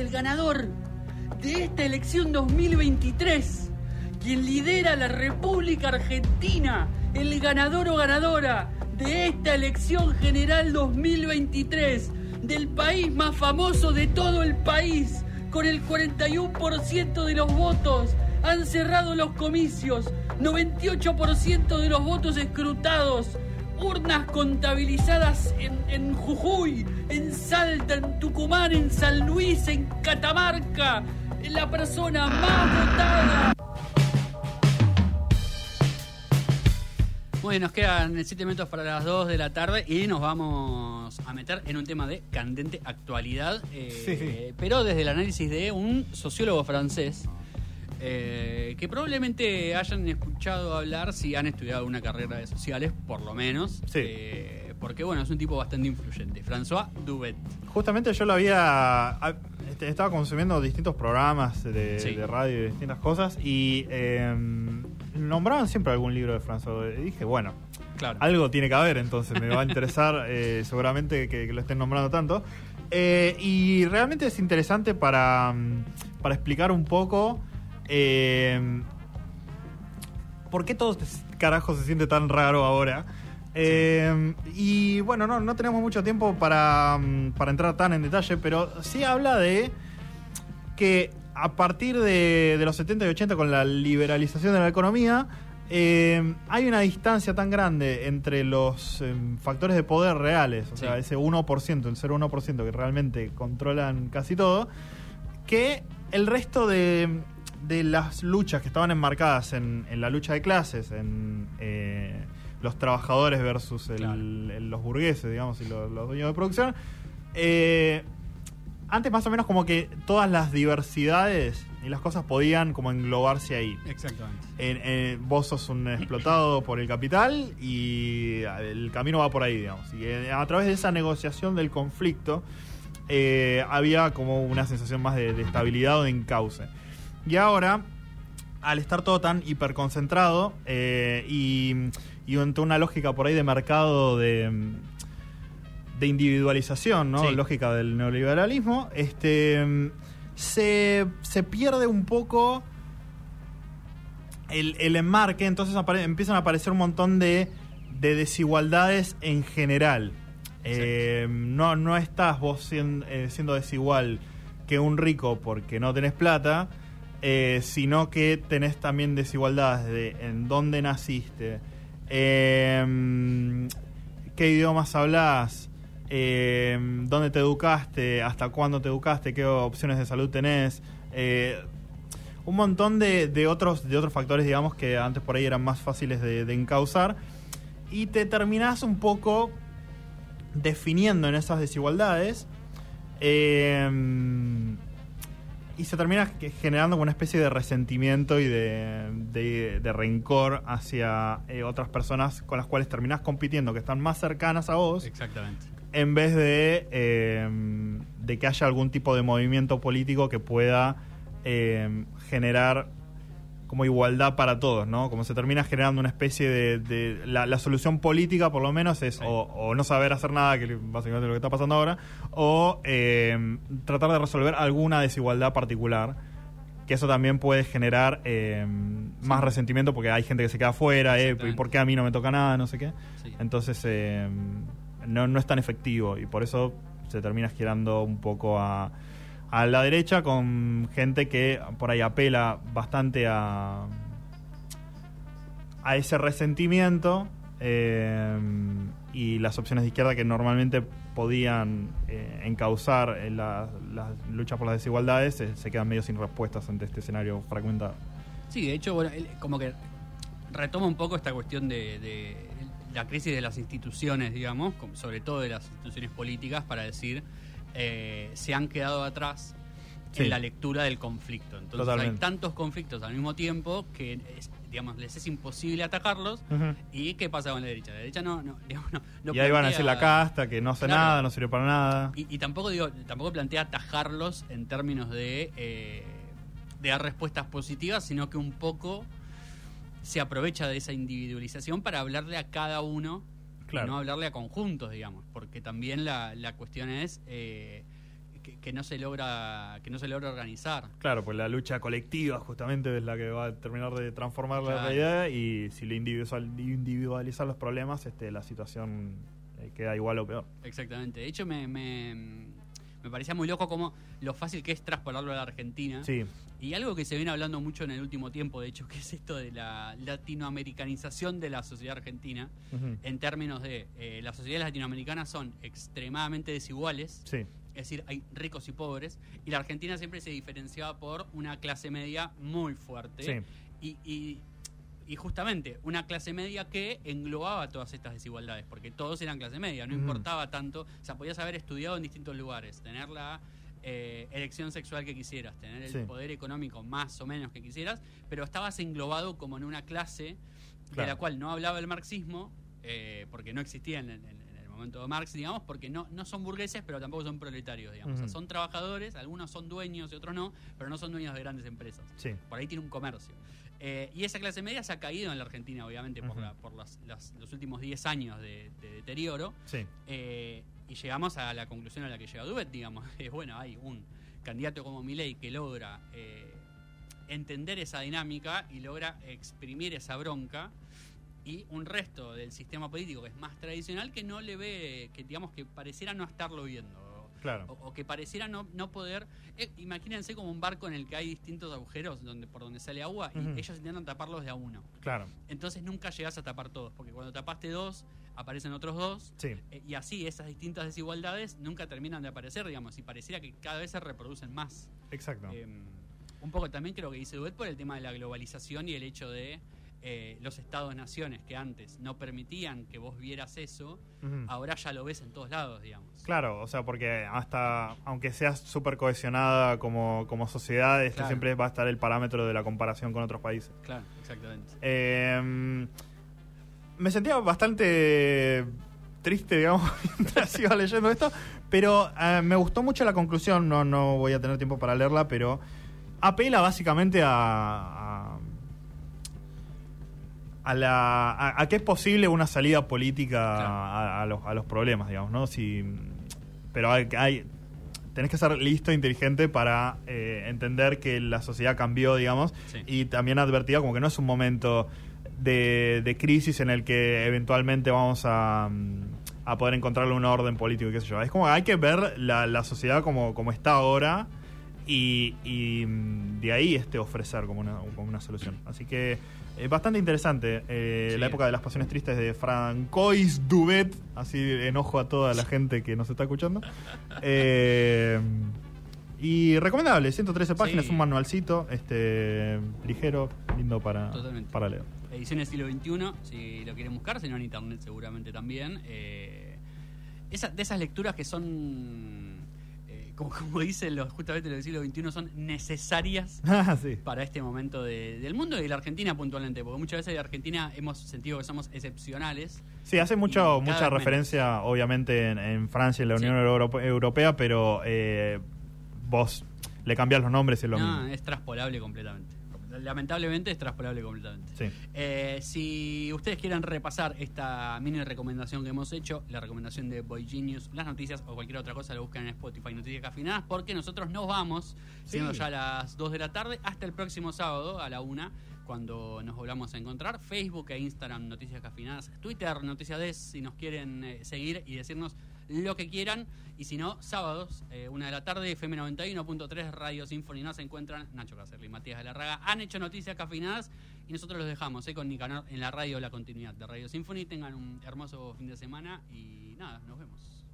y el ganador de esta elección 2023, quien lidera la República Argentina, el ganador o ganadora de esta elección general 2023, del país más famoso de todo el país, con el 41% de los votos, han cerrado los comicios, 98% de los votos escrutados, urnas contabilizadas en Jujuy, en Salta, en Tucumán, en San Luis, en Catamarca, la persona más votada. Muy bien, nos quedan 7 minutos para las 2 de la tarde y nos vamos a meter en un tema de candente actualidad, sí. Pero desde el análisis de un sociólogo francés que probablemente hayan escuchado hablar si han estudiado una carrera de sociales, por lo menos, sí. Porque bueno, es un tipo bastante influyente, François Dubet. Justamente yo lo había... estaba consumiendo distintos programas de radio y distintas cosas y... nombraban siempre algún libro de François Dubet. Y dije, bueno, claro, algo tiene que haber, entonces me va a interesar seguramente que lo estén nombrando tanto. Y realmente es interesante para explicar un poco por qué todo este carajo se siente tan raro ahora. Sí. Y bueno, no tenemos mucho tiempo para entrar tan en detalle, pero sí habla de que a partir de los 70 y 80, con la liberalización de la economía, hay una distancia tan grande entre los factores de poder reales, o sea, ese 1%, el 0,1% que realmente controlan casi todo, que el resto de las luchas que estaban enmarcadas en la lucha de clases, en los trabajadores versus los burgueses, digamos, y los dueños de producción, antes más o menos como que todas las diversidades y las cosas podían como englobarse ahí. Exactamente. Vos sos un explotado por el capital y el camino va por ahí, digamos. Y a través de esa negociación del conflicto había como una sensación más de estabilidad o de encauce. Y ahora, al estar todo tan hiperconcentrado y en toda una lógica por ahí de mercado de individualización, ¿no? Sí. Lógica del neoliberalismo, se pierde un poco el enmarque, entonces empiezan a aparecer un montón de desigualdades en general. No estás vos siendo desigual que un rico porque no tenés plata, sino que tenés también desigualdades de en dónde naciste, qué idiomas hablás, dónde te educaste, hasta cuándo te educaste, qué opciones de salud tenés, un montón de otros factores, digamos, que antes por ahí eran más fáciles de encauzar, y te terminás un poco definiendo en esas desigualdades y se termina generando una especie de resentimiento y de rencor hacia otras personas con las cuales terminás compitiendo, que están más cercanas a vos. Exactamente. En vez de que haya algún tipo de movimiento político que pueda generar como igualdad para todos, ¿no? Como se termina generando una especie de la solución política, por lo menos, es o no saber hacer nada, que básicamente es lo que está pasando ahora, o tratar de resolver alguna desigualdad particular, que eso también puede generar más resentimiento, porque hay gente que se queda afuera, ¿y por qué a mí no me toca nada? No sé qué. Sí. Entonces... No es tan efectivo y por eso se termina girando un poco a la derecha, con gente que por ahí apela bastante a ese resentimiento y las opciones de izquierda que normalmente podían encauzar las luchas por las desigualdades se quedan medio sin respuestas ante este escenario fragmentado. Sí, de hecho, bueno, como que retoma un poco esta cuestión de la crisis de las instituciones, digamos, sobre todo de las instituciones políticas, para decir, se han quedado atrás en la lectura del conflicto. Entonces Totalmente. Hay tantos conflictos al mismo tiempo que, digamos, les es imposible atacarlos. Uh-huh. ¿Y qué pasa con la derecha? La derecha no plantea, ahí van a ser la casta, que no hace nada, no sirve para nada. Y tampoco plantea atajarlos en términos de dar respuestas positivas, sino que un poco... se aprovecha de esa individualización para hablarle a cada uno, claro, y no hablarle a conjuntos, digamos, porque también la cuestión es que no se logra organizar. Claro, pues la lucha colectiva justamente es la que va a terminar de transformar la realidad, y si le individualizan los problemas, la situación queda igual o peor. Exactamente. De hecho, me parecía muy loco como lo fácil que es traspolarlo a la Argentina. Sí. Y algo que se viene hablando mucho en el último tiempo, de hecho, que es esto de la latinoamericanización de la sociedad argentina, uh-huh, en términos de las sociedades latinoamericanas son extremadamente desiguales, sí, es decir, hay ricos y pobres, y la Argentina siempre se diferenciaba por una clase media muy fuerte, sí, y justamente una clase media que englobaba todas estas desigualdades, porque todos eran clase media, no importaba tanto, o sea, podías haber estudiado en distintos lugares, tener la elección sexual que quisieras, tener el, sí, poder económico más o menos que quisieras, pero estabas englobado como en una clase, claro, de la cual no hablaba el marxismo, porque no existía en el momento de Marx, digamos, porque no son burgueses, pero tampoco son proletarios, digamos, o sea, son trabajadores, algunos son dueños y otros no, pero no son dueños de grandes empresas, sí, por ahí tiene un comercio. Y esa clase media se ha caído en la Argentina, obviamente, por los últimos 10 años de deterioro. Sí. Y llegamos a la conclusión a la que llega Dubet, digamos. Es bueno, hay un candidato como Milei que logra entender esa dinámica y logra exprimir esa bronca, y un resto del sistema político que es más tradicional que no le ve, que digamos que pareciera no estarlo viendo. Claro. O que pareciera no poder... imagínense como un barco en el que hay distintos agujeros por donde sale agua, y ellos intentan taparlos de a uno. Claro. Entonces nunca llegás a tapar todos, porque cuando tapaste dos, aparecen otros dos. Sí. Y así esas distintas desigualdades nunca terminan de aparecer, digamos, y pareciera que cada vez se reproducen más. Exacto. Un poco también creo que dice Dubet por el tema de la globalización y el hecho de... los estados-naciones que antes no permitían que vos vieras eso, ahora ya lo ves en todos lados, digamos. Claro, o sea, porque hasta aunque seas súper cohesionada como sociedad, esto, claro, siempre va a estar el parámetro de la comparación con otros países. Claro, exactamente. Me sentía bastante triste, digamos, mientras iba leyendo esto, pero me gustó mucho la conclusión, no voy a tener tiempo para leerla, pero apela básicamente a que es posible una salida política, claro, a los problemas, digamos, ¿no? Si, pero tenés que ser listo e inteligente para entender que la sociedad cambió, digamos, sí, y también advertida como que no es un momento de crisis en el que eventualmente vamos a poder encontrarle un orden político, qué sé yo. Es como que hay que ver la sociedad como está ahora, y de ahí ofrecer como una solución. Así que bastante interesante, sí. La época de las pasiones tristes de François Dubet. Así enojo a toda la gente que nos está escuchando. Y recomendable, 113 páginas, sí, un manualcito ligero, lindo para leer. Edición Estilo 21, si lo quieren buscar, si no en internet seguramente también. De esas lecturas que son... como dicen justamente los del siglo XXI, son necesarias, sí, para este momento del mundo y de la Argentina puntualmente, porque muchas veces de Argentina hemos sentido que somos excepcionales. Sí, hace mucha referencia, menos, obviamente, en Francia y en la Unión, sí, Europea, pero vos le cambiás los nombres y es lo mismo. No, es traspolable completamente. Lamentablemente es traspolable completamente. Sí. Si ustedes quieren repasar esta mini recomendación que hemos hecho, la recomendación de Boy Genius, las noticias o cualquier otra cosa, lo buscan en Spotify, Noticias Cafeinadas, porque nosotros nos vamos, siendo, sí, ya las 2 de la tarde, hasta el próximo sábado a la 1, cuando nos volvamos a encontrar. Facebook e Instagram, Noticias Cafeinadas, Twitter, Noticias Des, si nos quieren seguir y decirnos lo que quieran, y si no, sábados, 1 de la tarde, FM 91.3, Radio Sinfoni. Nos encuentran Nacho Cacerly y Matías de la Raga. Han hecho Noticias Cafeinadas y nosotros los dejamos con Nicanor en la radio, la continuidad de Radio Sinfoni. Tengan un hermoso fin de semana y nada, nos vemos.